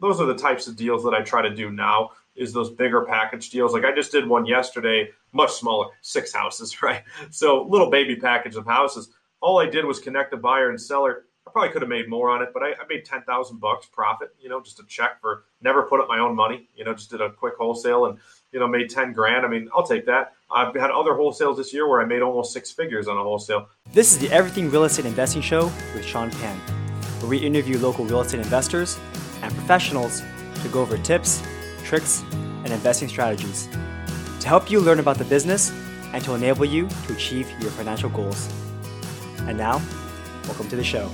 those are the types of deals that I try to do now, is those bigger package deals. Like I just did one yesterday, much smaller, 6 houses, right? So little baby package of houses. All I did was connect the buyer and seller. I probably could have made more on it, but I made $10,000 profit, just a check for, never put up my own money, just did a quick wholesale and, made 10 grand. I mean, I'll take that. I've had other wholesales this year where I made almost 6 figures on a wholesale. This is the Everything Real Estate Investing Show with Sean Pan, where we interview local real estate investors and professionals to go over tips, tricks, and investing strategies to help you learn about the business and to enable you to achieve your financial goals. And now, welcome to the show.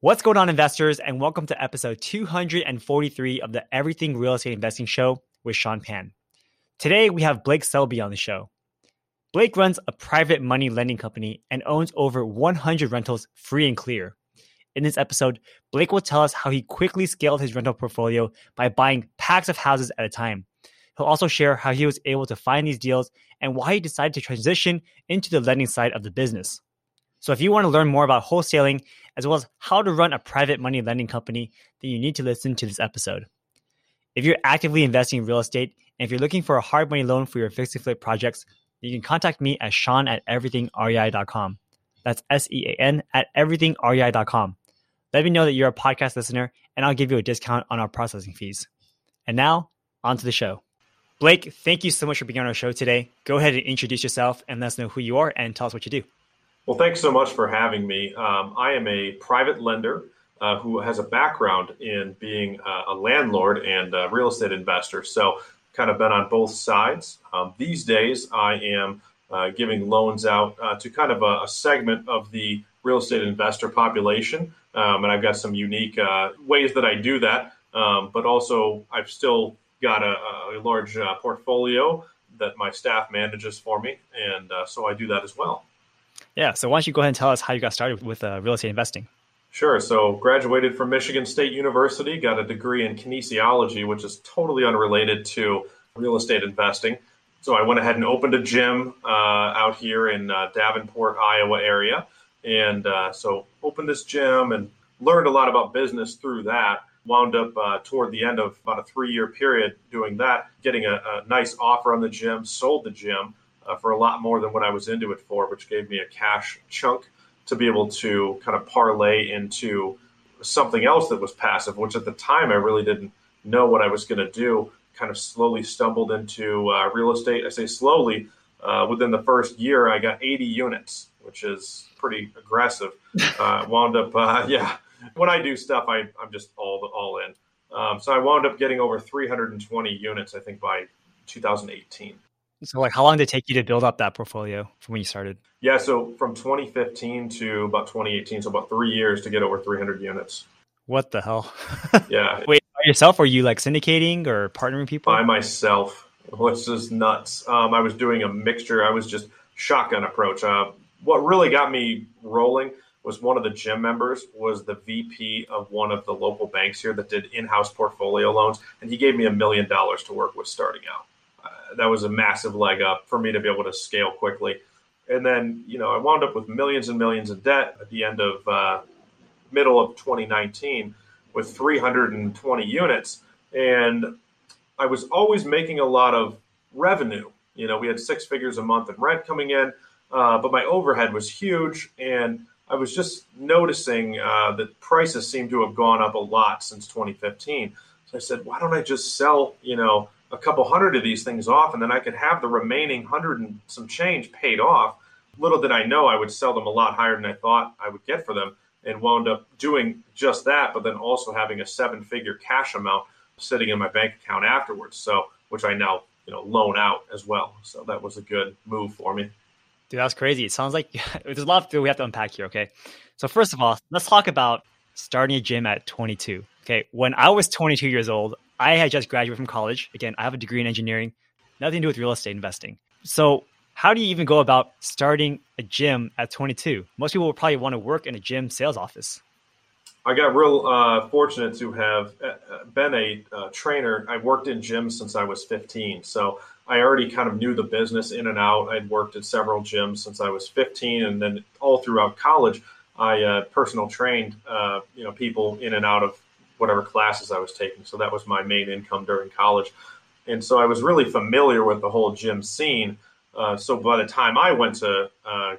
What's going on, investors, and welcome to episode 243 of the Everything Real Estate Investing Show with Sean Pan. Today, we have Blake Selby on the show. Blake runs a private money lending company and owns over 100 rentals free and clear. In this episode, Blake will tell us how he quickly scaled his rental portfolio by buying packs of houses at a time. He'll also share how he was able to find these deals and why he decided to transition into the lending side of the business. So if you want to learn more about wholesaling, as well as how to run a private money lending company, then you need to listen to this episode. If you're actively investing in real estate, and if you're looking for a hard money loan for your fix and flip projects, you can contact me at sean@everythingrei.com. That's SEAN@everythingrei.com. Let me know that you're a podcast listener, and I'll give you a discount on our processing fees. And now, on to the show. Blake, thank you so much for being on our show today. Go ahead and introduce yourself and let us know who you are and tell us what you do. Well, thanks so much for having me. I am a private lender who has a background in being a landlord and a real estate investor. So kind of been on both sides. These days, I am giving loans out to kind of a segment of the real estate investor population. And I've got some unique ways that I do that. But also, I've still got a large portfolio that my staff manages for me. And so I do that as well. Yeah. So why don't you go ahead and tell us how you got started with real estate investing? Sure. So graduated from Michigan State University, got a degree in kinesiology, which is totally unrelated to real estate investing. So I went ahead and opened a gym out here in Davenport, Iowa area. And so opened this gym and learned a lot about business through that. Wound up toward the end of about a 3-year period doing that, getting a nice offer on the gym, sold the gym for a lot more than what I was into it for, which gave me a cash chunk to be able to kind of parlay into something else that was passive, which at the time I really didn't know what I was going to do. Kind of slowly stumbled into real estate. I say slowly, within the first year, I got 80 units, which is pretty aggressive. Wound up, when I do stuff, I'm just all in. So I wound up getting over 320 units, I think, by 2018. So like, how long did it take you to build up that portfolio from when you started? Yeah, so from 2015 to about 2018, so about 3 years to get over 300 units. What the hell? Yeah. Wait, by yourself? Or are you like syndicating or partnering people? By myself, which is nuts. I was doing a mixture. I was just shotgun approach. What really got me rolling was one of the gym members was the VP of one of the local banks here that did in-house portfolio loans. And he gave me $1 million to work with starting out. That was a massive leg up for me to be able to scale quickly. And then, I wound up with millions and millions of debt at the end of middle of 2019 with 320 units. And I was always making a lot of revenue. We had 6 figures a month in rent coming in, but my overhead was huge. And I was just noticing that prices seemed to have gone up a lot since 2015. So I said, why don't I just sell, a couple hundred of these things off, and then I could have the remaining 100 and some change paid off. Little did I know I would sell them a lot higher than I thought I would get for them, and wound up doing just that, but then also having a 7-figure cash amount sitting in my bank account afterwards. So, which I now, loan out as well. So that was a good move for me. Dude, that's crazy. It sounds like there's a lot we have to unpack here. Okay. So first of all, let's talk about starting a gym at 22. Okay. When I was 22 years old, I had just graduated from college. Again, I have a degree in engineering, nothing to do with real estate investing. So how do you even go about starting a gym at 22? Most people will probably want to work in a gym sales office. I got real fortunate to have been a trainer. I worked in gyms since I was 15. So I already kind of knew the business in and out. I'd worked at several gyms since I was 15. And then all throughout college, I personal trained people in and out of whatever classes I was taking. So that was my main income during college. And so I was really familiar with the whole gym scene. So by the time I went to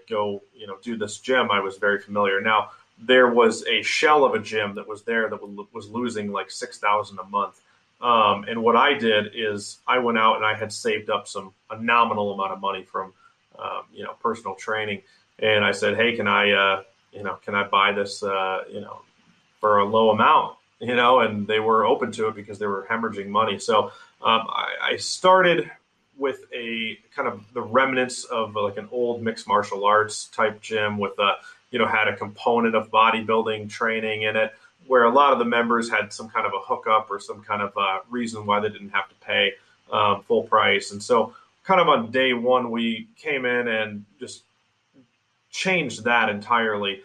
go, do this gym, I was very familiar. Now, there was a shell of a gym that was there that was losing like $6,000 a month. And what I did is I went out and I had saved up a nominal amount of money from, personal training. And I said, hey, can I buy this, for a low amount, and they were open to it because they were hemorrhaging money. So I started with a kind of the remnants of like an old mixed martial arts type gym with a, had a component of bodybuilding training in it, where a lot of the members had some kind of a hookup or some kind of a reason why they didn't have to pay full price. And so kind of on day one, we came in and just changed that entirely,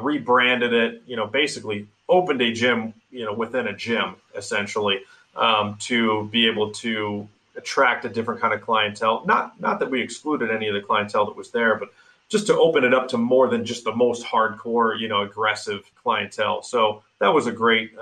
rebranded it, basically opened a gym, within a gym, essentially, to be able to attract a different kind of clientele. Not that we excluded any of the clientele that was there, but just to open it up to more than just the most hardcore, aggressive clientele. So that was a great,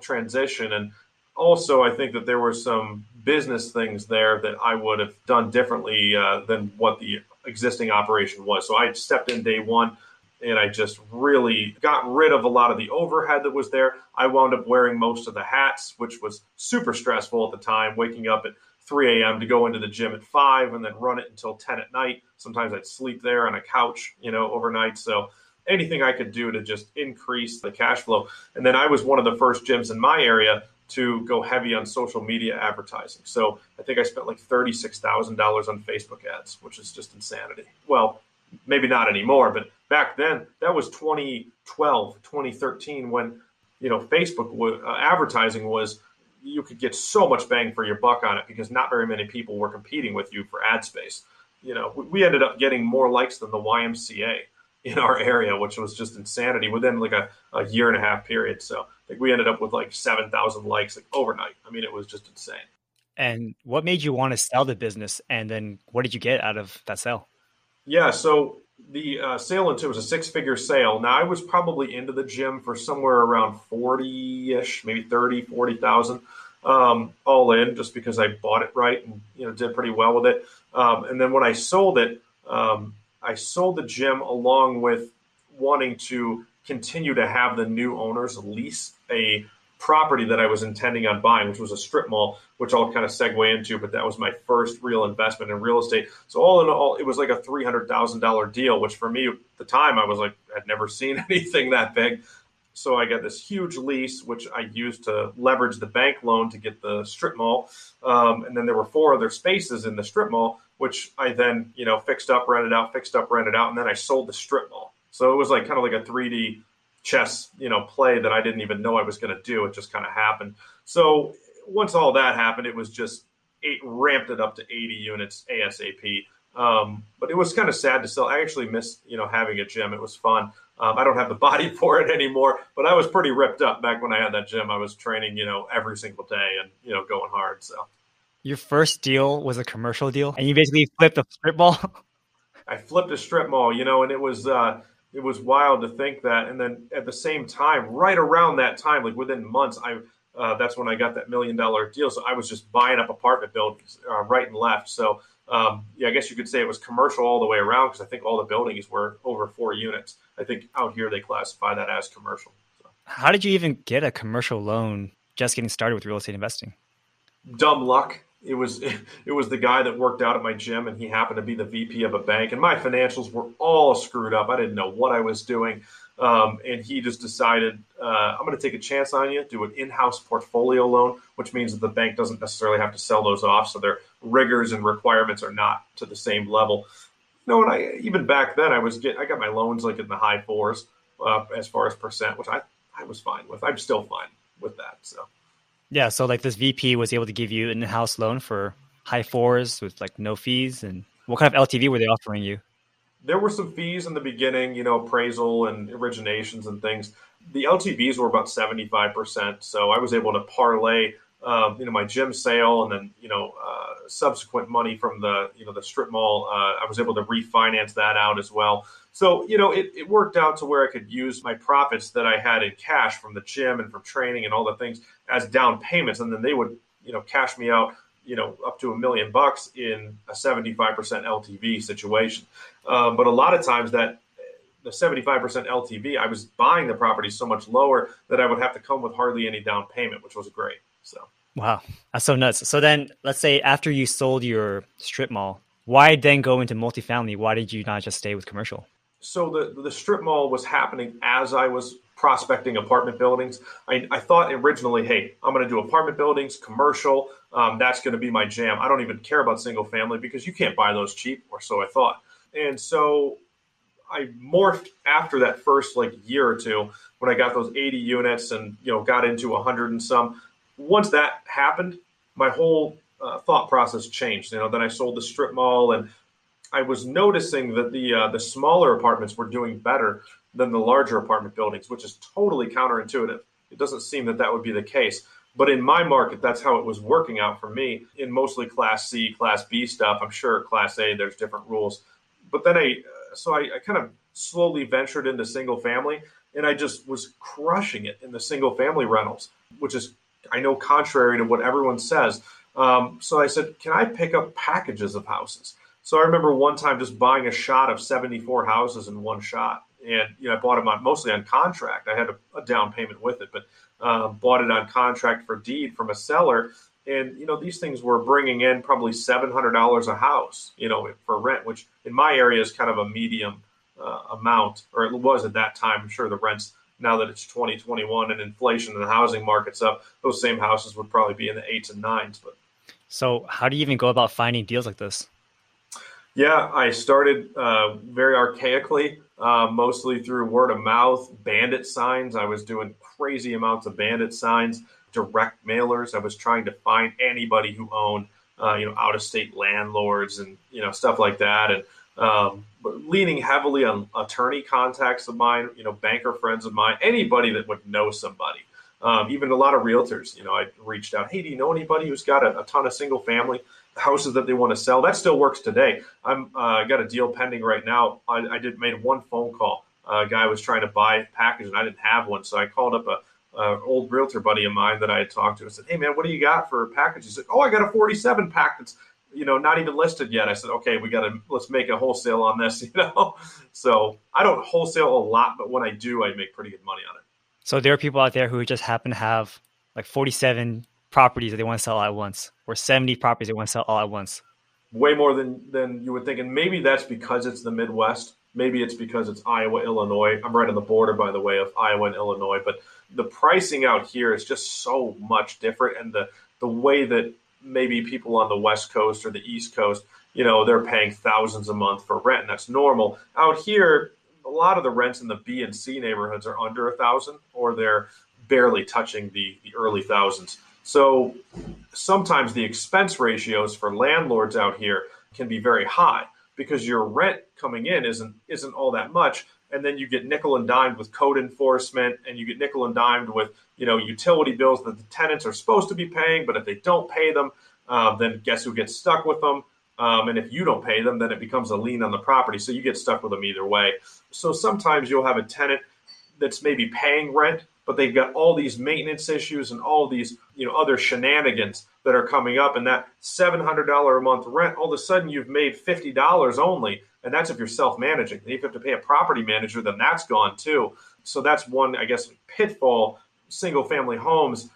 transition. And also, I think that there were some business things there that I would have done differently than what the existing operation was. So I stepped in day one, and I just really got rid of a lot of the overhead that was there. I wound up wearing most of the hats, which was super stressful at the time, waking up at 3 a.m. to go into the gym at 5 and then run it until 10 at night. Sometimes I'd sleep there on a couch, overnight. So anything I could do to just increase the cash flow. And then I was one of the first gyms in my area to go heavy on social media advertising. So I think I spent like $36,000 on Facebook ads, which is just insanity. Well, maybe not anymore, but back then that was 2012, 2013 when, Facebook advertising was, you could get so much bang for your buck on it because not very many people were competing with you for ad space. We ended up getting more likes than the YMCA in our area, which was just insanity within like a year and a half period. So I think we ended up with like 7,000 likes like overnight. I mean, it was just insane. And what made you want to sell the business? And then what did you get out of that sale? Yeah. So the sale into it was a 6-figure sale. Now I was probably into the gym for somewhere around 40-ish, maybe 30, 40,000 all in, just because I bought it right and did pretty well with it. And then when I sold it, I sold the gym along with wanting to continue to have the new owners lease a property that I was intending on buying, which was a strip mall, which I'll kind of segue into, but that was my first real investment in real estate. So all in all, it was like a $300,000 deal, which for me at the time, I was like, I'd never seen anything that big. So I got this huge lease, which I used to leverage the bank loan to get the strip mall. And then there were 4 other spaces in the strip mall, which I then, fixed up, rented out, And then I sold the strip mall. So it was like kind of like a 3D chess, play that I didn't even know I was going to do. It just kind of happened. So once all that happened, it ramped it up to 80 units ASAP. But it was kind of sad to sell. I actually missed, having a gym. It was fun. I don't have the body for it anymore, but I was pretty ripped up back when I had that gym. I was training, every single day and, going hard. So your first deal was a commercial deal and you basically flipped a strip mall. I flipped a strip mall, and it was wild to think that. And then at the same time, right around that time, like within months, that's when I got that $1 million deal. So I was just buying up apartment buildings right and left. So I guess you could say it was commercial all the way around because I think all the buildings were over 4 units. I think out here they classify that as commercial. So. How did you even get a commercial loan just getting started with real estate investing? Dumb luck. It was the guy that worked out at my gym, and he happened to be the VP of a bank. And my financials were all screwed up. I didn't know what I was doing. And he just decided, I'm going to take a chance on you, do an in-house portfolio loan, which means that the bank doesn't necessarily have to sell those off. So their rigors and requirements are not to the same level. And even back then, I got my loans like in the high 4s as far as percent, which I was fine with. I'm still fine with that. So. Yeah. So like this VP was able to give you an in-house loan for high 4s with like no fees. And what kind of LTV were they offering you? There were some fees in the beginning, appraisal and originations and things. The LTVs were about 75%. So I was able to parlay, my gym sale and then, subsequent money from the, the strip mall. I was able to refinance that out as well. So, it worked out to where I could use my profits that I had in cash from the gym and from training and all the things as down payments. And then they would, cash me out, up to $1 million in a 75% LTV situation. But a lot of times that the 75% LTV, I was buying the property so much lower that I would have to come with hardly any down payment, which was great. So. Wow. That's so nuts. So then let's say after you sold your strip mall, why then go into multifamily? Why did you not just stay with commercial? So the strip mall was happening as I was prospecting apartment buildings. I thought originally, hey, I'm going to do apartment buildings, commercial. That's going to be my jam. I don't even care about single family because you can't buy those cheap, or so I thought. And so I morphed after that first year or two when I got those 80 units and got into 100 and some. Once that happened, my whole thought process changed. Then I sold the strip mall, and I was noticing that the smaller apartments were doing better than the larger apartment buildings, which is totally counterintuitive. It doesn't seem that would be the case. But in my market, that's how it was working out for me in mostly Class C, Class B stuff. I'm sure Class A, there's different rules. But then I kind of slowly ventured into single family, and I just was crushing it in the single family rentals, which is, I know, contrary to what everyone says. So I said, can I pick up packages of houses? So I remember one time just buying a shot of 74 houses in one shot. And I bought them mostly on contract. I had a down payment with it, but bought it on contract for deed from a seller. And, these things were bringing in probably $700 a house, for rent, which in my area is kind of a medium amount, or it was at that time. I'm sure the rents, now that it's 2021 and inflation and the housing market's up, those same houses would probably be in the 8s and 9s. But so how do you even go about finding deals like this? Yeah, I started very archaically, mostly through word of mouth, bandit signs. I was doing crazy amounts of bandit signs, direct mailers. I was trying to find anybody who owned, out-of-state landlords and, stuff like that. And leaning heavily on attorney contacts of mine, banker friends of mine, anybody that would know somebody, even a lot of realtors. I reached out, hey, do you know anybody who's got a ton of single family houses that they want to sell? That still works today. I got a deal pending right now. I made one phone call. A guy was trying to buy a package and I didn't have one. So I called up an old realtor buddy of mine that I had talked to and said, hey man, what do you got for packages? He said, oh, I got a 47 pack that's, not even listed yet. I said, okay, let's make a wholesale on this, So I don't wholesale a lot, but when I do, I make pretty good money on it. So there are people out there who just happen to have 47 properties that they want to sell all at once, or 70 properties they want to sell all at once. Way more than you would think. And maybe that's because it's the Midwest. Maybe it's because it's Iowa, Illinois. I'm right on the border, by the way, of Iowa and Illinois. But the pricing out here is just so much different. And the way that maybe people on the West Coast or the East Coast, they're paying thousands a month for rent, and that's normal. Out here, a lot of the rents in the B and C neighborhoods are under 1,000, or they're barely touching the early thousands. So sometimes the expense ratios for landlords out here can be very high because your rent coming in isn't all that much. And then you get nickel and dimed with code enforcement, and you get nickel and dimed with, utility bills that the tenants are supposed to be paying. But if they don't pay them, then guess who gets stuck with them? And if you don't pay them, then it becomes a lien on the property. So you get stuck with them either way. So sometimes you'll have a tenant that's maybe paying rent, but they've got all these maintenance issues and all these, other shenanigans that are coming up. And that $700 a month rent, all of a sudden you've made $50 only. And that's if you're self-managing. If you have to pay a property manager, then that's gone too. So that's one, I guess, pitfall, single-family homes,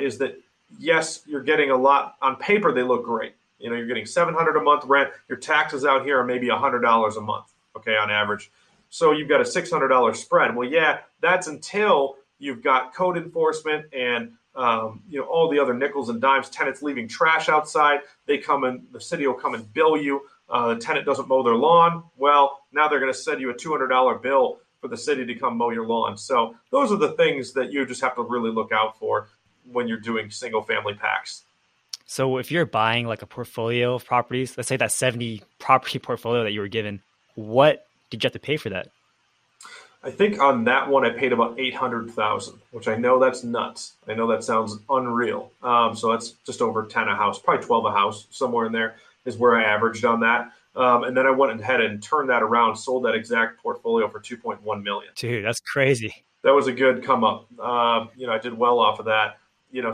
is that, yes, you're getting a lot. On paper, they look great. You're getting $700 a month rent. Your taxes out here are maybe $100 a month, okay, on average. So you've got a $600 spread. Well, yeah, that's until you've got code enforcement and all the other nickels and dimes, tenants leaving trash outside. They come in, the city will come and bill you. The tenant doesn't mow their lawn. Well, now they're going to send you a $200 bill for the city to come mow your lawn. So those are the things that you just have to really look out for when you're doing single family packs. So if you're buying a portfolio of properties, let's say that 70 property portfolio that you were given, what did you have to pay for that? I think on that one, I paid about $800,000, which I know that's nuts. I know that sounds unreal. So that's just over 10 a house, probably 12 a house, somewhere in there is where I averaged on that. And then I went ahead and turned that around, sold that exact portfolio for $2.1 million. Dude, that's crazy. That was a good come up. I did well off of that.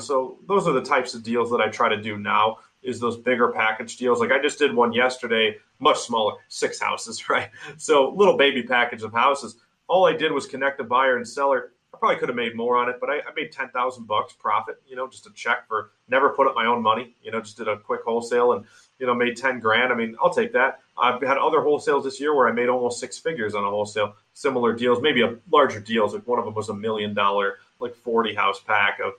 So those are the types of deals that I try to do now, is those bigger package deals. Like I just did one yesterday, much smaller, 6 houses, right? So little baby package of houses. All I did was connect the buyer and seller. I probably could have made more on it, but I made $10,000 profit, just a check for, never put up my own money, just did a quick wholesale and, made 10 grand. I mean, I'll take that. I've had other wholesales this year where I made almost 6 figures on a wholesale, similar deals, maybe a larger deals. Like one of them was $1 million, like 40 house pack of,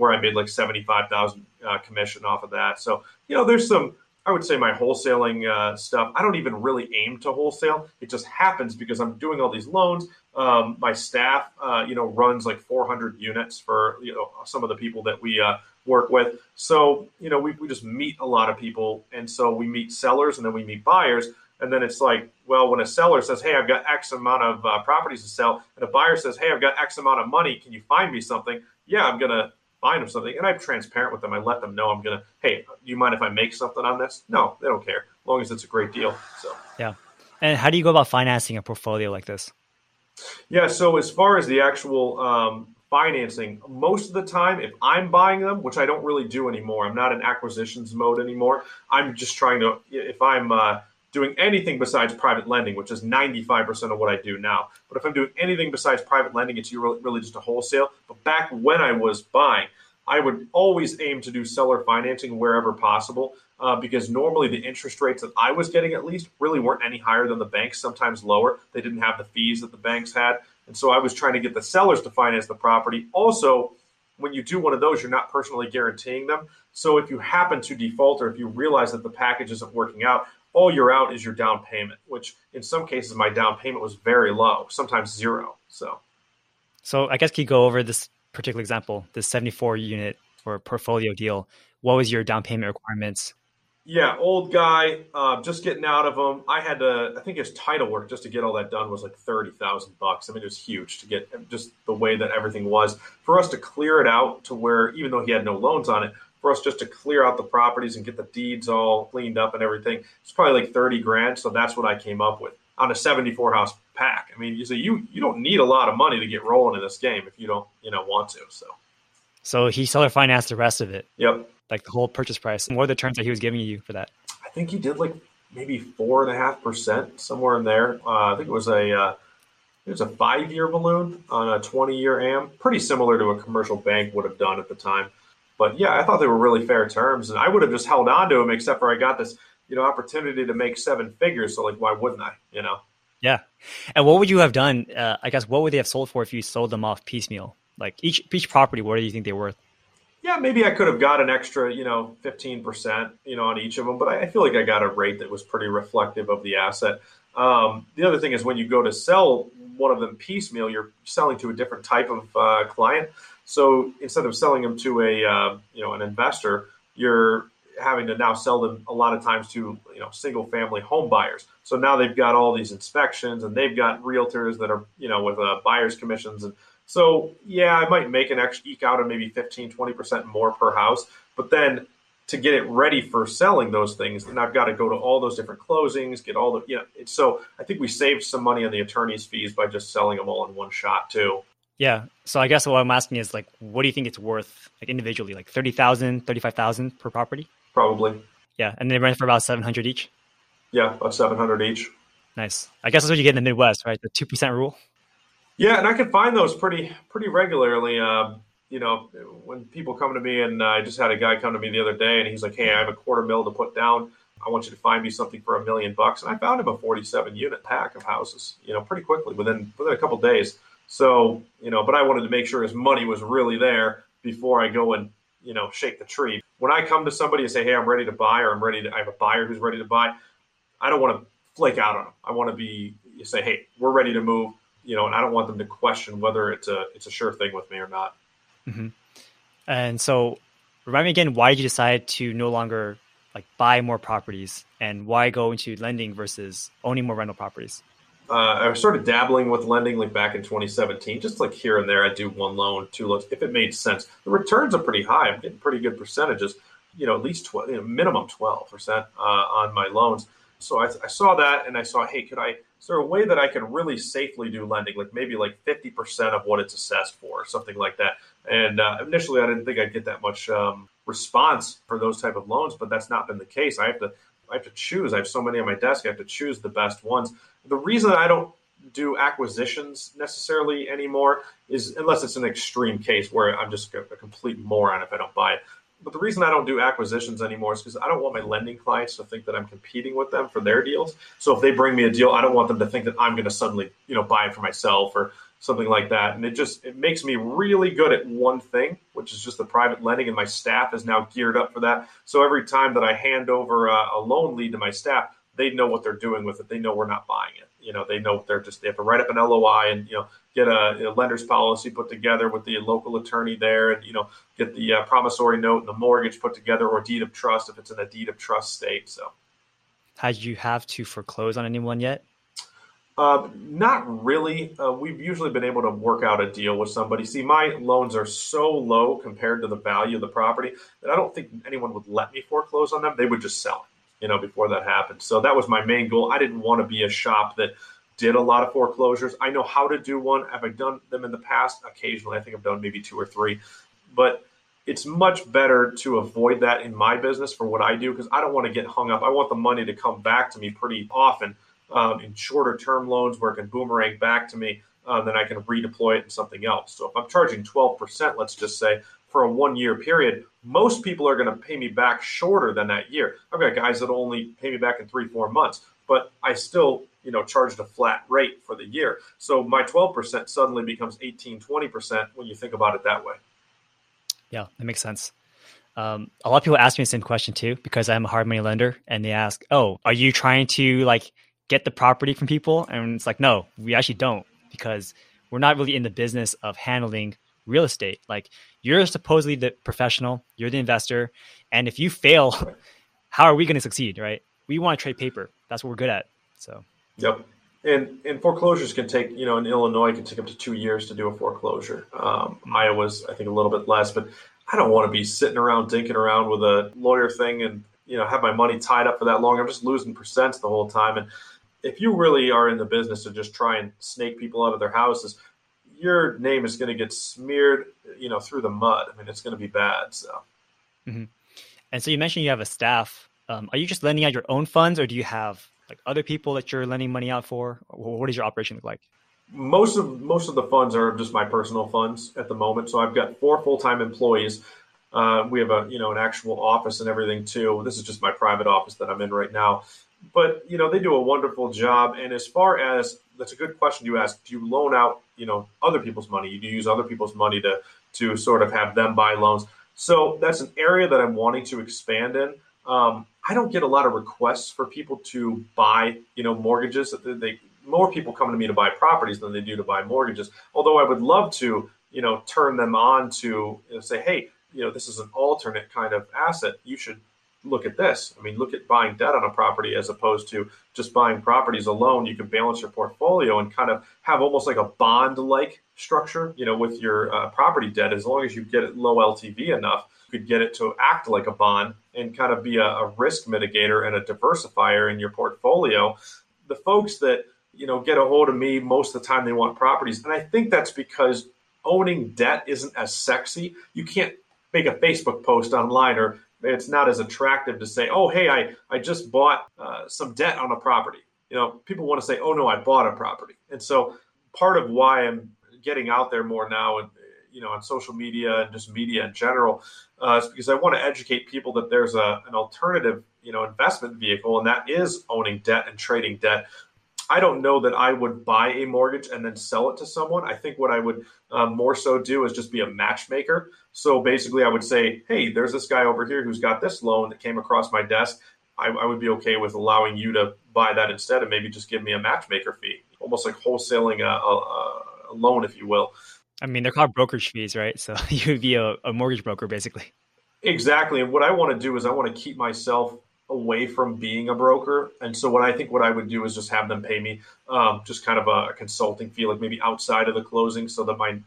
where I made like 75,000 commission off of that. So, there's some, I would say my wholesaling stuff, I don't even really aim to wholesale. It just happens because I'm doing all these loans. My staff, runs like 400 units for, some of the people that we work with. So, we just meet a lot of people. And so we meet sellers and then we meet buyers. And then it's like, well, when a seller says, hey, I've got X amount of properties to sell. And a buyer says, hey, I've got X amount of money. Can you find me something? Yeah, I'm going to find them something. And I'm transparent with them. I let them know I'm going to, hey, do you mind if I make something on this? No, they don't care, as long as it's a great deal. So yeah. And how do you go about financing a portfolio like this? Yeah. So as far as the actual financing, most of the time, if I'm buying them, which I don't really do anymore, I'm not in acquisitions mode anymore. I'm just trying to, if I'm doing anything besides private lending, which is 95% of what I do now. But if I'm doing anything besides private lending, it's really just a wholesale. But back when I was buying, I would always aim to do seller financing wherever possible, because normally the interest rates that I was getting at least really weren't any higher than the banks, sometimes lower. They didn't have the fees that the banks had. And so I was trying to get the sellers to finance the property. Also, when you do one of those, you're not personally guaranteeing them. So if you happen to default or if you realize that the package isn't working out, all you're out is your down payment, which in some cases, my down payment was very low, sometimes zero. So I guess, can you go over this particular example, this 74 unit or portfolio deal? What was your down payment requirements? Yeah, old guy, just getting out of them. I had to, I think his title work just to get all that done was like $30,000. I mean, it was huge to get just the way that everything was. For us to clear it out to where, even though he had no loans on it, for us just to clear out the properties and get the deeds all cleaned up and everything, it's probably like 30 grand. So that's what I came up with on a 74 house pack. I mean, you don't need a lot of money to get rolling in this game if you don't, want to. So he seller financed the rest of it. Yep. Like the whole purchase price. And what are the terms that he was giving you for that? I think he did like maybe 4.5%, somewhere in there. I think it was a 5-year balloon on a 20-year AM, pretty similar to a commercial bank would have done at the time. But yeah, I thought they were really fair terms, and I would have just held on to them, except for I got this, opportunity to make 7 figures. So like, why wouldn't I? Yeah. And what would you have done? I guess what would they have sold for if you sold them off piecemeal? Like each property, what do you think they're worth? Yeah, maybe I could have got an extra, 15%, on each of them. But I feel like I got a rate that was pretty reflective of the asset. The other thing is when you go to sell one of them piecemeal, you're selling to a different type of client. So instead of selling them to a, an investor, you're having to now sell them a lot of times to, single family home buyers. So now they've got all these inspections and they've got realtors that are, with buyer's commissions. And so, yeah, I might make an extra eke out of maybe 15, 20% more per house. But then to get it ready for selling those things, then I've got to go to all those different closings, get all the, So I think we saved some money on the attorney's fees by just selling them all in one shot too. Yeah. So I guess what I'm asking is like, what do you think it's worth like individually, like 30,000, 35,000 per property? Probably. Yeah. And they rent for about 700 each. Yeah. About 700 each. Nice. I guess that's what you get in the Midwest, right? The 2% rule. Yeah. And I can find those pretty regularly. When people come to me, and I just had a guy come to me the other day and he's like, hey, I have $250,000 to put down. I want you to find me something for $1 million. And I found him a 47 unit pack of houses, pretty quickly within a couple of days. So, but I wanted to make sure his money was really there before I go and, shake the tree. When I come to somebody and say, hey, I'm ready to buy, or I have a buyer who's ready to buy, I don't want to flake out on them. I want to say, hey, we're ready to move, and I don't want them to question whether it's a sure thing with me or not. Mm-hmm. And so remind me again, why did you decide to no longer buy more properties, and why go into lending versus owning more rental properties? I started dabbling with lending like back in 2017, just like here and there. I do one loan, two loans, if it made sense. The returns are pretty high. I'm getting pretty good percentages, you know, at least 12, you know, minimum 12% on my loans. So I saw that and I saw, hey, is there a way that I could really safely do lending, like maybe like 50% of what it's assessed for or something like that? And initially I didn't think I'd get that much response for those type of loans, but that's not been the case. I have to choose. I have so many on my desk. I have to choose the best ones. The reason I don't do acquisitions necessarily anymore is unless it's an extreme case where I'm just a complete moron if I don't buy it. But the reason I don't do acquisitions anymore is because I don't want my lending clients to think that I'm competing with them for their deals. So if they bring me a deal, I don't want them to think that I'm going to suddenly, you know, buy it for myself or something like that. And it makes me really good at one thing, which is just the private lending, and my staff is now geared up for that. So every time that I hand over a loan lead to my staff, they know what they're doing with it. They know we're not buying it. You know, they know they have to write up an LOI and, you know, get a lender's policy put together with the local attorney there and, you know, get the promissory note and the mortgage put together or deed of trust if it's in a deed of trust state. So, had you have to foreclose on anyone yet? Not really. We've usually been able to work out a deal with somebody. See, my loans are so low compared to the value of the property that I don't think anyone would let me foreclose on them. They would just sell it, you know, before that happened. So that was my main goal. I didn't want to be a shop that did a lot of foreclosures. I know how to do one. Have I done them in the past? Occasionally, I think I've done maybe 2 or 3, but it's much better to avoid that in my business for what I do, because I don't want to get hung up. I want the money to come back to me pretty often. In shorter term loans where it can boomerang back to me, then I can redeploy it in something else. So if I'm charging 12%, let's just say, for a 1-year period, most people are going to pay me back shorter than that year. I've got guys that only pay me back in 3-4 months, but I still, you know, charged a flat rate for the year. So my 12% suddenly becomes 18-20% when you think about it that way. Yeah, that makes sense. A lot of people ask me the same question too, because I'm a hard money lender, and they ask, oh, are you trying to like get the property from people? And it's like, no, we actually don't, because we're not really in the business of handling real estate. Like, you're supposedly the professional, you're the investor. And if you fail, how are we going to succeed? Right? We want to trade paper. That's what we're good at. So, yep. And foreclosures can take, you know, in Illinois, it can take up to 2 years to do a foreclosure. Iowa's, I think, a little bit less, but I don't want to be sitting around dinking around with a lawyer thing and, you know, have my money tied up for that long. I'm just losing percents the whole time. And if you really are in the business of just try and snake people out of their houses, your name is going to get smeared, you know, through the mud. I mean, it's going to be bad. So, mm-hmm. And so you mentioned you have a staff. Are you just lending out your own funds, or do you have like other people that you're lending money out for? What does your operation look like? Most of the funds are just my personal funds at the moment. So I've got 4 full-time employees. We have a, you know, an actual office and everything too. This is just my private office that I'm in right now. But, you know, they do a wonderful job. And as far as, that's a good question you asked, do you loan out, you know, other people's money? Do you use other people's money to sort of have them buy loans? So that's an area that I'm wanting to expand in. I don't get a lot of requests for people to buy, you know, mortgages. More people come to me to buy properties than they do to buy mortgages. Although I would love to, you know, turn them on to, you know, say, hey, you know, this is an alternate kind of asset. You should look at this. I mean, look at buying debt on a property as opposed to just buying properties alone. You can balance your portfolio and kind of have almost like a bond-like structure, you know, with your property debt. As long as you get it low LTV enough, you could get it to act like a bond and kind of be a risk mitigator and a diversifier in your portfolio. The folks that, you know, get a hold of me, most of the time they want properties. And I think that's because owning debt isn't as sexy. You can't make a Facebook post online, or it's not as attractive to say, oh, hey, I just bought some debt on a property. You know, people want to say, oh, no, I bought a property. And so part of why I'm getting out there more now, and, you know, on social media and just media in general, is because I want to educate people that there's an alternative, you know, investment vehicle, and that is owning debt and trading debt. I don't know that I would buy a mortgage and then sell it to someone. I think what I would more so do is just be a matchmaker. So basically I would say, hey, there's this guy over here who's got this loan that came across my desk. I would be okay with allowing you to buy that instead, and maybe just give me a matchmaker fee, almost like wholesaling a loan, if you will. I mean, they're called brokerage fees, right? So you'd be a mortgage broker, basically. Exactly. And what I want to do is I want to keep myself away from being a broker. And so what I think what I would do is just have them pay me just kind of a consulting fee, like maybe outside of the closing, so that my,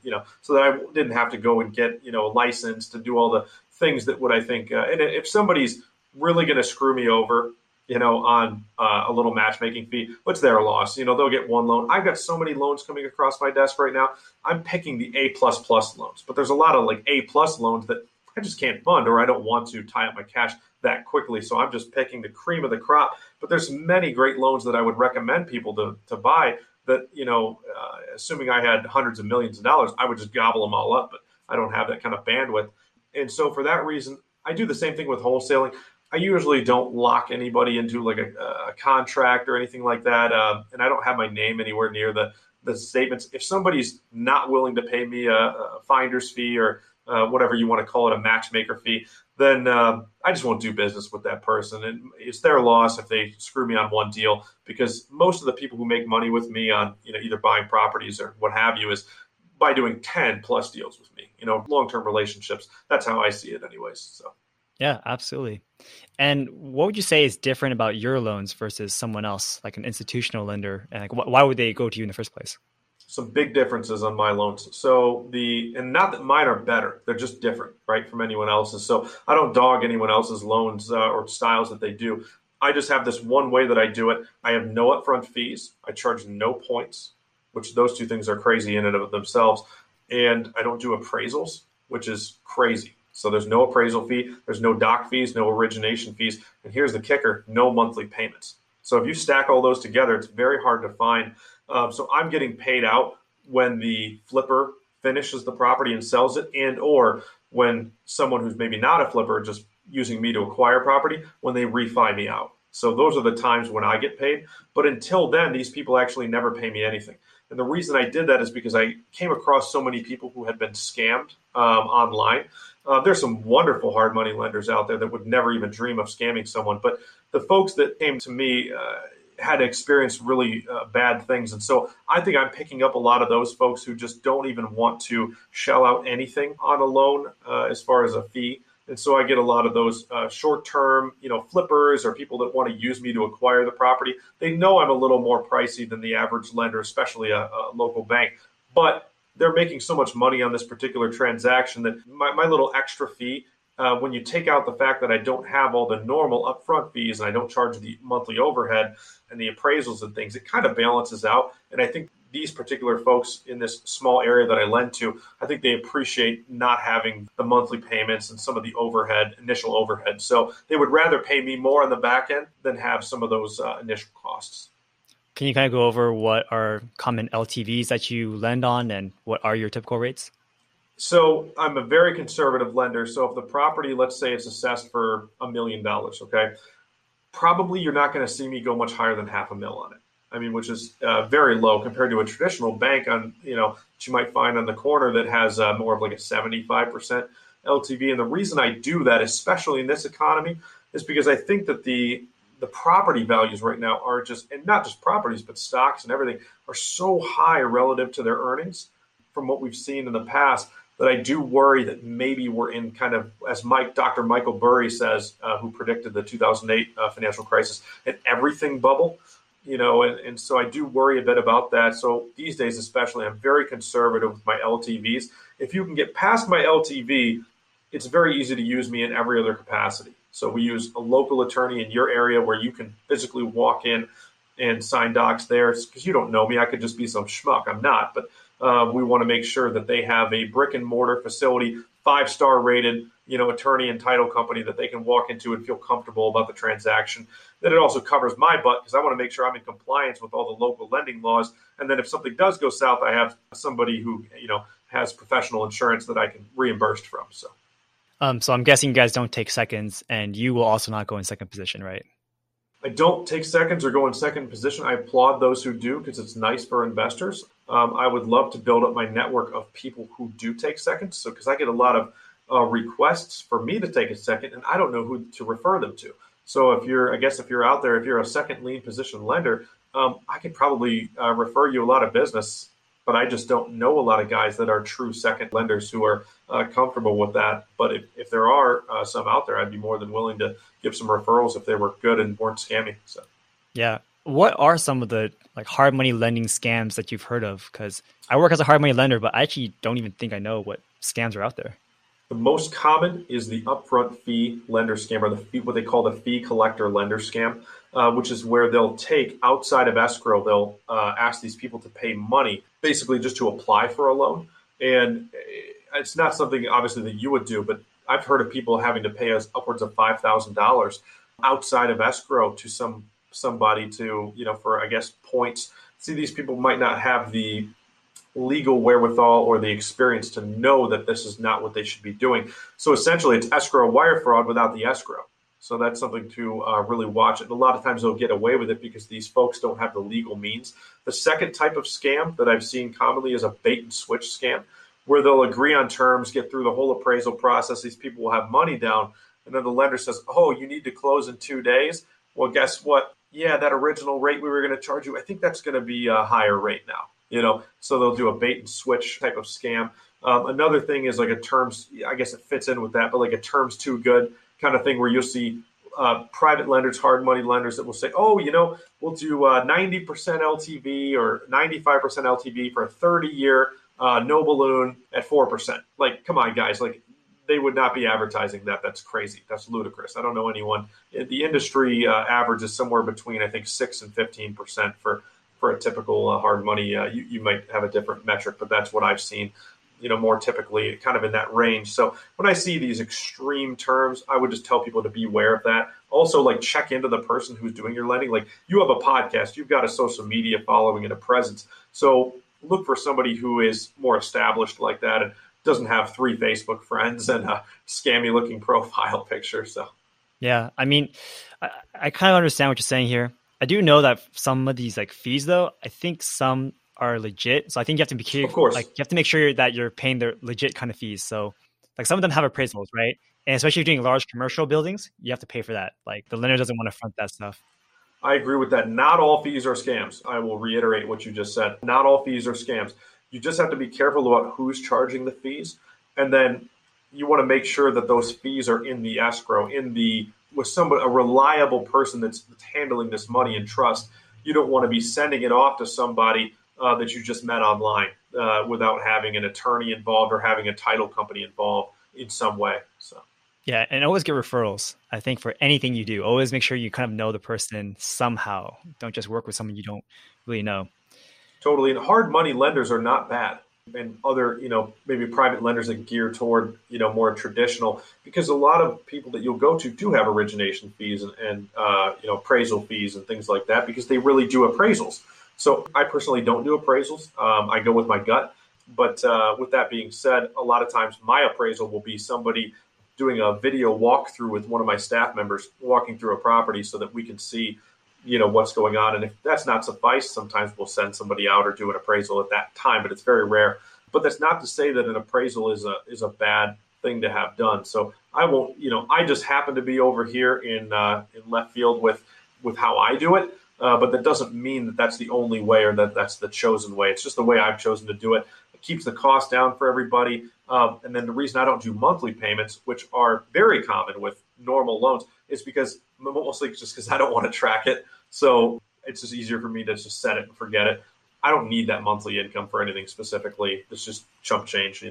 so that I didn't have to go and get, a license to do all the things that would, I think, and if somebody's really going to screw me over, on a little matchmaking fee, what's their loss? They'll get one loan. I've got so many loans coming across my desk right now. I'm picking the A++ loans, but there's a lot of like A+ loans that I just can't fund, or I don't want to tie up my cash that quickly. So I'm just picking the cream of the crop. But there's many great loans that I would recommend people to buy that, assuming I had hundreds of millions of dollars, I would just gobble them all up, but I don't have that kind of bandwidth. And so for that reason, I do the same thing with wholesaling. I usually don't lock anybody into like a contract or anything like that. And I don't have my name anywhere near the statements. If somebody's not willing to pay me a finder's fee or whatever you want to call it, a matchmaker fee, then I just won't do business with that person. And it's their loss if they screw me on one deal, because most of the people who make money with me on either buying properties or what have you is by doing 10+ deals with me, long-term relationships. That's how I see it anyways. So. Yeah, absolutely. And what would you say is different about your loans versus someone else, like an institutional lender? And like, why would they go to you in the first place? Some big differences on my loans. So and not that mine are better, they're just different, right, from anyone else's. So I don't dog anyone else's loans or styles that they do. I just have this one way that I do it. I have no upfront fees. I charge no points, which those two things are crazy in and of themselves. And I don't do appraisals, which is crazy. So there's no appraisal fee. There's no doc fees, no origination fees. And here's the kicker, no monthly payments. So if you stack all those together, it's very hard to find. So I'm getting paid out when the flipper finishes the property and sells it, and or when someone who's maybe not a flipper, just using me to acquire property, when they refi me out. So those are the times when I get paid. But until then, these people actually never pay me anything. And the reason I did that is because I came across so many people who had been scammed online. There's some wonderful hard money lenders out there that would never even dream of scamming someone. But the folks that came to me had experienced really bad things. And so I think I'm picking up a lot of those folks who just don't even want to shell out anything on a loan as far as a fee. And so I get a lot of those short-term, flippers or people that want to use me to acquire the property. They know I'm a little more pricey than the average lender, especially a local bank. But they're making so much money on this particular transaction that my little extra fee, when you take out the fact that I don't have all the normal upfront fees and I don't charge the monthly overhead and the appraisals and things, it kind of balances out. And I think these particular folks in this small area that I lend to, I think they appreciate not having the monthly payments and some of the overhead, initial overhead. So they would rather pay me more on the back end than have some of those initial costs. Can you kind of go over what are common LTVs that you lend on and what are your typical rates? So I'm a very conservative lender. So if the property, let's say it's assessed for $1 million, okay, probably you're not going to see me go much higher than $500,000 on it. I mean, which is very low compared to a traditional bank on, that you might find on the corner that has more of like a 75% LTV. And the reason I do that, especially in this economy, is because I think that the property values right now are just, and not just properties, but stocks and everything are so high relative to their earnings from what we've seen in the past that I do worry that maybe we're in kind of, as Dr. Michael Burry says, who predicted the 2008 financial crisis, an everything bubble, and so I do worry a bit about that. So these days, especially, I'm very conservative with my LTVs. If you can get past my LTV, it's very easy to use me in every other capacity. So we use a local attorney in your area where you can physically walk in and sign docs there because you don't know me. I could just be some schmuck. I'm not. But we want to make sure that they have a brick and mortar facility, 5-star rated, attorney and title company that they can walk into and feel comfortable about the transaction. Then it also covers my butt because I want to make sure I'm in compliance with all the local lending laws. And then if something does go south, I have somebody who, has professional insurance that I can reimburse from. So I'm guessing you guys don't take seconds, and you will also not go in second position, right? I don't take seconds or go in second position. I applaud those who do because it's nice for investors. I would love to build up my network of people who do take seconds. So because I get a lot of requests for me to take a second, and I don't know who to refer them to. So if you're out there, if you're a second lien position lender, I could probably refer you a lot of business but I just don't know a lot of guys that are true second lenders who are comfortable with that. But if there are some out there, I'd be more than willing to give some referrals if they were good and weren't scamming. So, yeah. What are some of the like hard money lending scams that you've heard of? Because I work as a hard money lender, but I actually don't even think I know what scams are out there. The most common is the upfront fee lender scam, or what they call the fee collector lender scam, which is where they'll take outside of escrow. They'll ask these people to pay money, basically just to apply for a loan. And it's not something obviously that you would do, but I've heard of people having to pay us upwards of $5,000 outside of escrow to somebody to, for, I guess, points. See, these people might not have the legal wherewithal or the experience to know that this is not what they should be doing. So essentially it's escrow wire fraud without the escrow. So that's something to really watch. And a lot of times they'll get away with it because these folks don't have the legal means. The second type of scam that I've seen commonly is a bait and switch scam, where they'll agree on terms, get through the whole appraisal process. These people will have money down. And then the lender says, oh, you need to close in 2 days. Well, guess what? Yeah, that original rate we were going to charge you, I think that's going to be a higher rate now. So they'll do a bait and switch type of scam. Another thing is like a terms, I guess it fits in with that, but like a terms too good kind of thing, where you'll see private lenders, hard money lenders that will say, oh, we'll do 90% LTV or 95% LTV for a 30-year no balloon at 4%. Like, come on, guys, like they would not be advertising that. That's crazy. That's ludicrous. I don't know anyone. The industry average is somewhere between, I think, 6 and 15% for a typical hard money. You might have a different metric, but that's what I've seen, more typically kind of in that range. So when I see these extreme terms, I would just tell people to be aware of that. Also, like, check into the person who's doing your lending. Like, you have a podcast, you've got a social media following and a presence. So look for somebody who is more established like that and doesn't have 3 Facebook friends and a scammy looking profile picture. So, yeah, I mean, I kind of understand what you're saying here. I do know that some of these like fees, though, I think some are legit. So I think you have to be careful. Of course. Like, you have to make sure that you're paying the legit kind of fees. So like some of them have appraisals, right? And especially if you're doing large commercial buildings, you have to pay for that. Like, the lender doesn't want to front that stuff. I agree with that. Not all fees are scams. I will reiterate what you just said. Not all fees are scams. You just have to be careful about who's charging the fees. And then you want to make sure that those fees are in the escrow, with somebody, a reliable person that's handling this money and trust. You don't want to be sending it off to somebody that you just met online without having an attorney involved or having a title company involved in some way. So, yeah, and always get referrals. I think for anything you do, always make sure you kind of know the person somehow. Don't just work with someone you don't really know. Totally. And hard money lenders are not bad. And other, maybe private lenders that gear toward, more traditional, because a lot of people that you'll go to do have origination fees and appraisal fees and things like that, because they really do appraisals. So I personally don't do appraisals. I go with my gut. But with that being said, a lot of times my appraisal will be somebody doing a video walkthrough with one of my staff members walking through a property so that we can see, what's going on. And if that's not suffice, sometimes we'll send somebody out or do an appraisal at that time, but it's very rare. But that's not to say that an appraisal is a bad thing to have done. So I won't, I just happen to be over here in left field with how I do it. But that doesn't mean that that's the only way or that that's the chosen way. It's just the way I've chosen to do it. It keeps the cost down for everybody. And then the reason I don't do monthly payments, which are very common with normal loans, is because mostly just because I don't want to track it. So it's just easier for me to just set it and forget it. I don't need that monthly income for anything specifically. It's just chump change,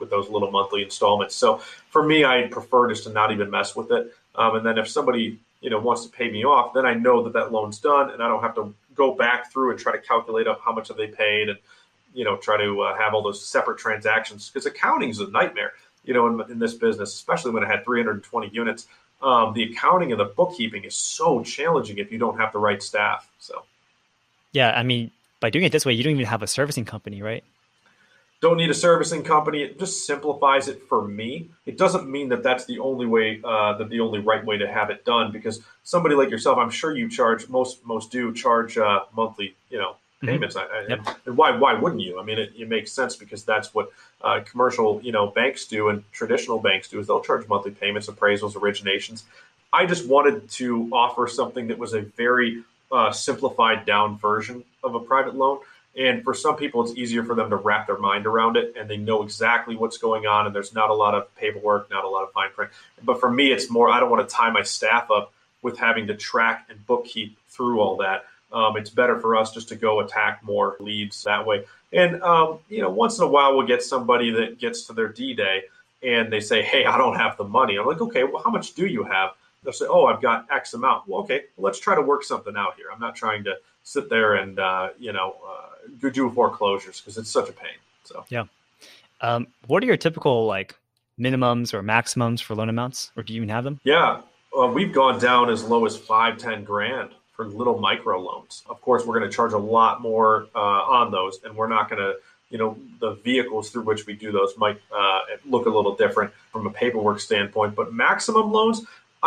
with those little monthly installments. So for me, I prefer just to not even mess with it. And then if somebody, wants to pay me off, then I know that that loan's done and I don't have to go back through and try to calculate up how much have they paid and, try to have all those separate transactions, because accounting is a nightmare, in this business, especially when I had 320 units. The accounting and the bookkeeping is so challenging if you don't have the right staff. So, yeah, I mean, by doing it this way, you don't even have a servicing company, right? Don't need a servicing company. It just simplifies it for me. It doesn't mean that that's the only way, the only right way to have it done, because somebody like yourself, I'm sure you charge, most do charge monthly, payments. And why wouldn't you? I mean, it makes sense, because that's what commercial, banks do and traditional banks do, is they'll charge monthly payments, appraisals, originations. I just wanted to offer something that was a very simplified down version of a private loan. And for some people, it's easier for them to wrap their mind around it, and they know exactly what's going on, and there's not a lot of paperwork, not a lot of fine print. But for me, it's more I don't want to tie my staff up with having to track and bookkeep through all that. It's better for us just to go attack more leads that way. And once in a while, we'll get somebody that gets to their D-Day, and they say, hey, I don't have the money. I'm like, okay, well, how much do you have? They'll say, oh, I've got X amount. Well, okay, let's try to work something out here. I'm not trying to sit there and, do foreclosures because it's such a pain. So, yeah. What are your typical minimums or maximums for loan amounts, or do you even have them? Yeah. We've gone down as low as $5,000-$10,000 for little micro loans. Of course, we're going to charge a lot more on those, and we're not going to, the vehicles through which we do those might look a little different from a paperwork standpoint, but maximum loans,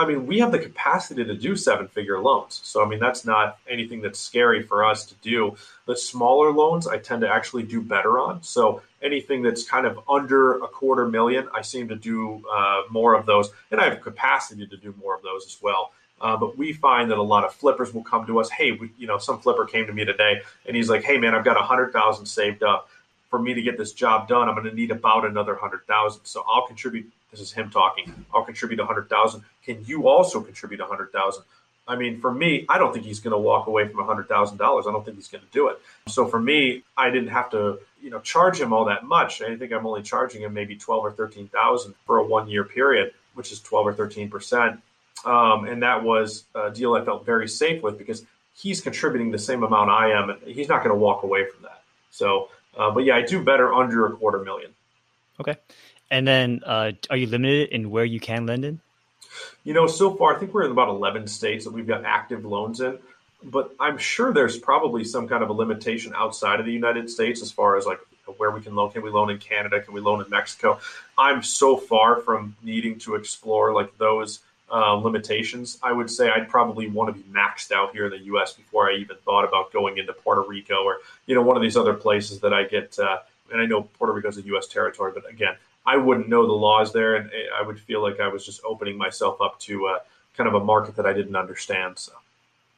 we have the capacity to do seven-figure loans. So, that's not anything that's scary for us to do. The smaller loans I tend to actually do better on. So anything that's kind of under $250,000, I seem to do more of those. And I have capacity to do more of those as well. But we find that a lot of flippers will come to us. Hey, some flipper came to me today and he's like, hey, man, I've got $100,000 saved up. For me to get this job done, I'm going to need about another $100,000. So I'll contribute. This is him talking. I'll contribute $100,000. Can you also contribute $100,000? For me, I don't think he's going to walk away from $100,000. I don't think he's going to do it. So for me, I didn't have to, charge him all that much. I think I'm only charging him maybe $12,000 or $13,000 for a 1-year period, which is 12% or 13%. And that was a deal I felt very safe with because he's contributing the same amount I am, and he's not going to walk away from that. So. But yeah, I do better under $250,000. Okay. And then are you limited in where you can lend in? So far, I think we're in about 11 states that we've got active loans in, but I'm sure there's probably some kind of a limitation outside of the United States as far as where we can loan. Can we loan in Canada? Can we loan in Mexico? I'm so far from needing to explore those limitations. I would say I'd probably want to be maxed out here in the U.S. before I even thought about going into Puerto Rico or, one of these other places that I get. And I know Puerto Rico is a U.S. territory, but again, I wouldn't know the laws there. And I would feel like I was just opening myself up to kind of a market that I didn't understand. So.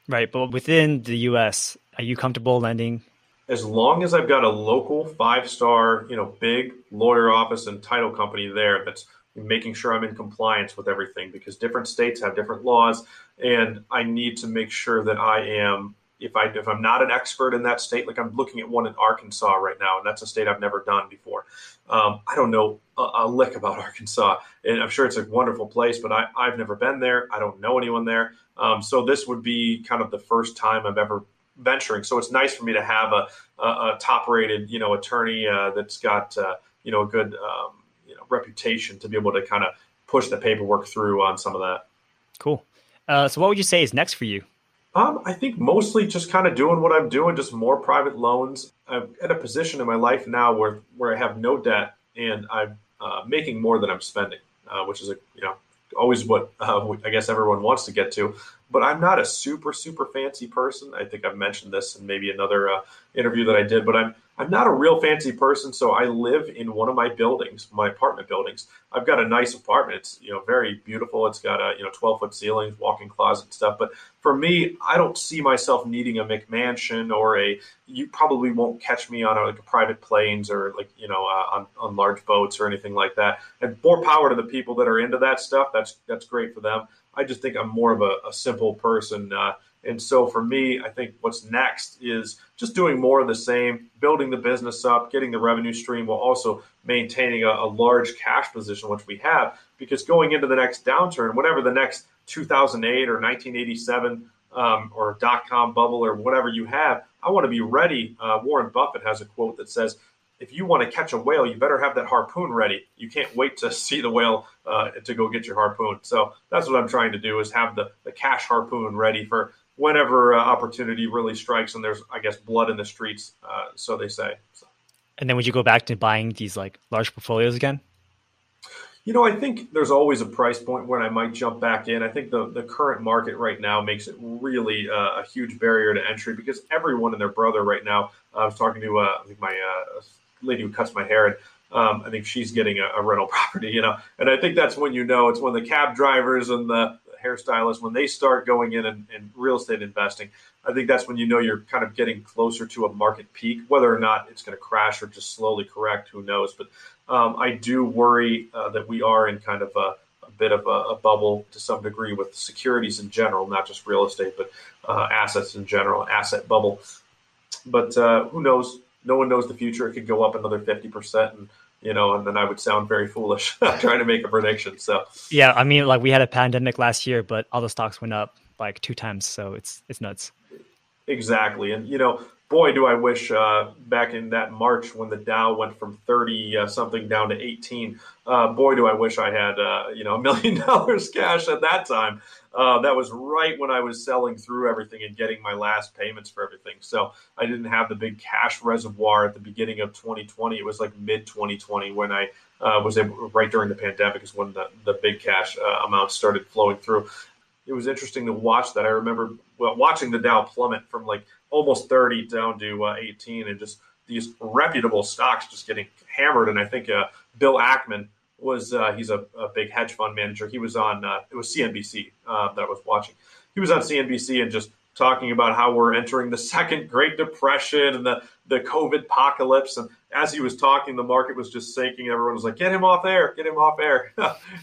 Right. But within the U.S., are you comfortable lending? As long as I've got a local 5-star, big lawyer office and title company there that's making sure I'm in compliance with everything because different states have different laws. And I need to make sure that I am, if I'm not an expert in that state, I'm looking at one in Arkansas right now, and that's a state I've never done before. I don't know a lick about Arkansas, and I'm sure it's a wonderful place, but I've never been there. I don't know anyone there. So this would be kind of the first time I've ever venturing. So it's nice for me to have a top rated, attorney that's got, a good, reputation to be able to kind of push the paperwork through on some of that. Cool. So what would you say is next for you? I think mostly just kind of doing what I'm doing, just more private loans. I'm at a position in my life now where I have no debt and I'm making more than I'm spending, which is always what I guess everyone wants to get to. But I'm not a super, super fancy person. I think I've mentioned this in maybe another interview that I did, but I'm not a real fancy person. So I live in one of my buildings, my apartment buildings. I've got a nice apartment. It's, very beautiful. It's got a, 12-foot ceilings, walk-in closet and stuff. But for me, I don't see myself needing a McMansion or you probably won't catch me on a private planes or on large boats or anything like that. And more power to the people that are into that stuff. That's great for them. I just think I'm more of a simple person. And so for me, I think what's next is just doing more of the same, building the business up, getting the revenue stream while also maintaining a large cash position, which we have, because going into the next downturn, whatever the next 2008 or 1987 or dot-com bubble or whatever you have, I want to be ready. Warren Buffett has a quote that says, if you want to catch a whale, you better have that harpoon ready. You can't wait to see the whale to go get your harpoon. So that's what I'm trying to do is have the cash harpoon ready for whenever opportunity really strikes and there's, I guess, blood in the streets, so they say. So. And then would you go back to buying these large portfolios again? I think there's always a price point when I might jump back in. I think the current market right now makes it really a huge barrier to entry because everyone and their brother right now, I was talking to my lady who cuts my hair, and I think she's getting a rental property, and I think that's when it's when the cab drivers and the hairstylists, when they start going in and real estate investing, I think that's when you know you're kind of getting closer to a market peak. Whether or not it's going to crash or just slowly correct, who knows? But I do worry that we are in kind of a bit of a bubble to some degree with securities in general, not just real estate, but assets in general, asset bubble. But who knows? No one knows the future. It could go up another 50%, and and then I would sound very foolish trying to make a prediction. So yeah, I mean, like we had a pandemic last year, but all the stocks went up like 2 times, so it's nuts. Exactly, and boy, do I wish back in that March when the Dow went from 30 something down to 18. Boy, do I wish I had $1 million cash at that time. That was right when I was selling through everything and getting my last payments for everything. So I didn't have the big cash reservoir at the beginning of 2020. It was like mid 2020 when I was able, right during the pandemic is when the big cash amounts started flowing through. It was interesting to watch that. I remember watching the Dow plummet from like almost 30 down to 18, and just these reputable stocks just getting hammered. And I think Bill Ackman was, he's a big hedge fund manager. He was on, it was CNBC that I was watching. He was on CNBC and just talking about how we're entering the second Great Depression and the COVID apocalypse. And as he was talking, the market was just sinking. Everyone was like, get him off air, get him off air.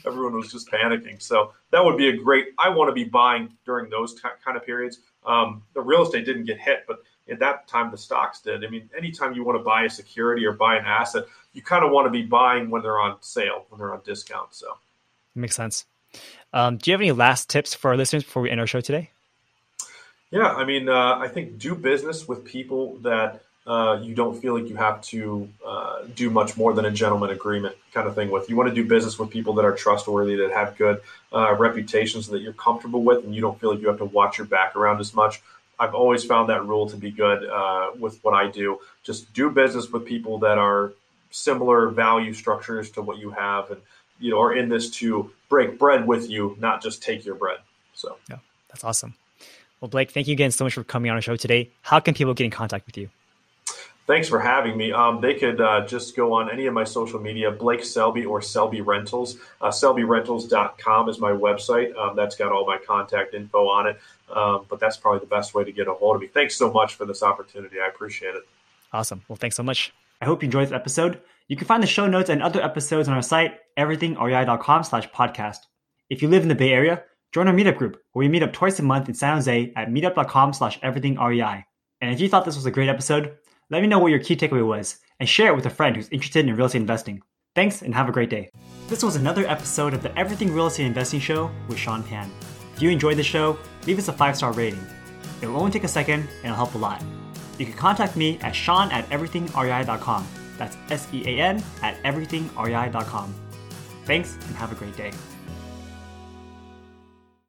Everyone was just panicking. So that would be a great, I want to be buying during those kind of periods. The real estate didn't get hit, but at that time the stocks did. I mean, anytime you want to buy a security or buy an asset, you kind of want to be buying when they're on sale, when they're on discount. So makes sense. Do you have any last tips for our listeners before we end our show today? Yeah, I mean, I think do business with people that you don't feel like you have to do much more than a gentleman agreement kind of thing with. You want to do business with people that are trustworthy, that have good reputations that you're comfortable with, and you don't feel like you have to watch your back around as much. I've always found that rule to be good with what I do. Just do business with people that are similar value structures to what you have and are in this to break bread with you, not just take your bread. So yeah, that's awesome. Well, Blake, thank you again so much for coming on our show today. How can people get in contact with you? Thanks for having me. They could just go on any of my social media, Blake Selby or Selby Rentals. SelbyRentals.com is my website. That's got all my contact info on it. But that's probably the best way to get a hold of me. Thanks so much for this opportunity. I appreciate it. Awesome. Well, thanks so much. I hope you enjoyed this episode. You can find the show notes and other episodes on our site, everythingrei.com/podcast. If you live in the Bay Area, join our meetup group where we meet up twice a month in San Jose at meetup.com/everythingrei. And if you thought this was a great episode, let me know what your key takeaway was and share it with a friend who's interested in real estate investing. Thanks and have a great day. This was another episode of the Everything Real Estate Investing Show with Sean Pan. If you enjoyed the show, leave us a 5-star rating. It will only take a second and it'll help a lot. You can contact me at sean@everythingrei.com. That's SEAN@everythingrei.com. Thanks and have a great day.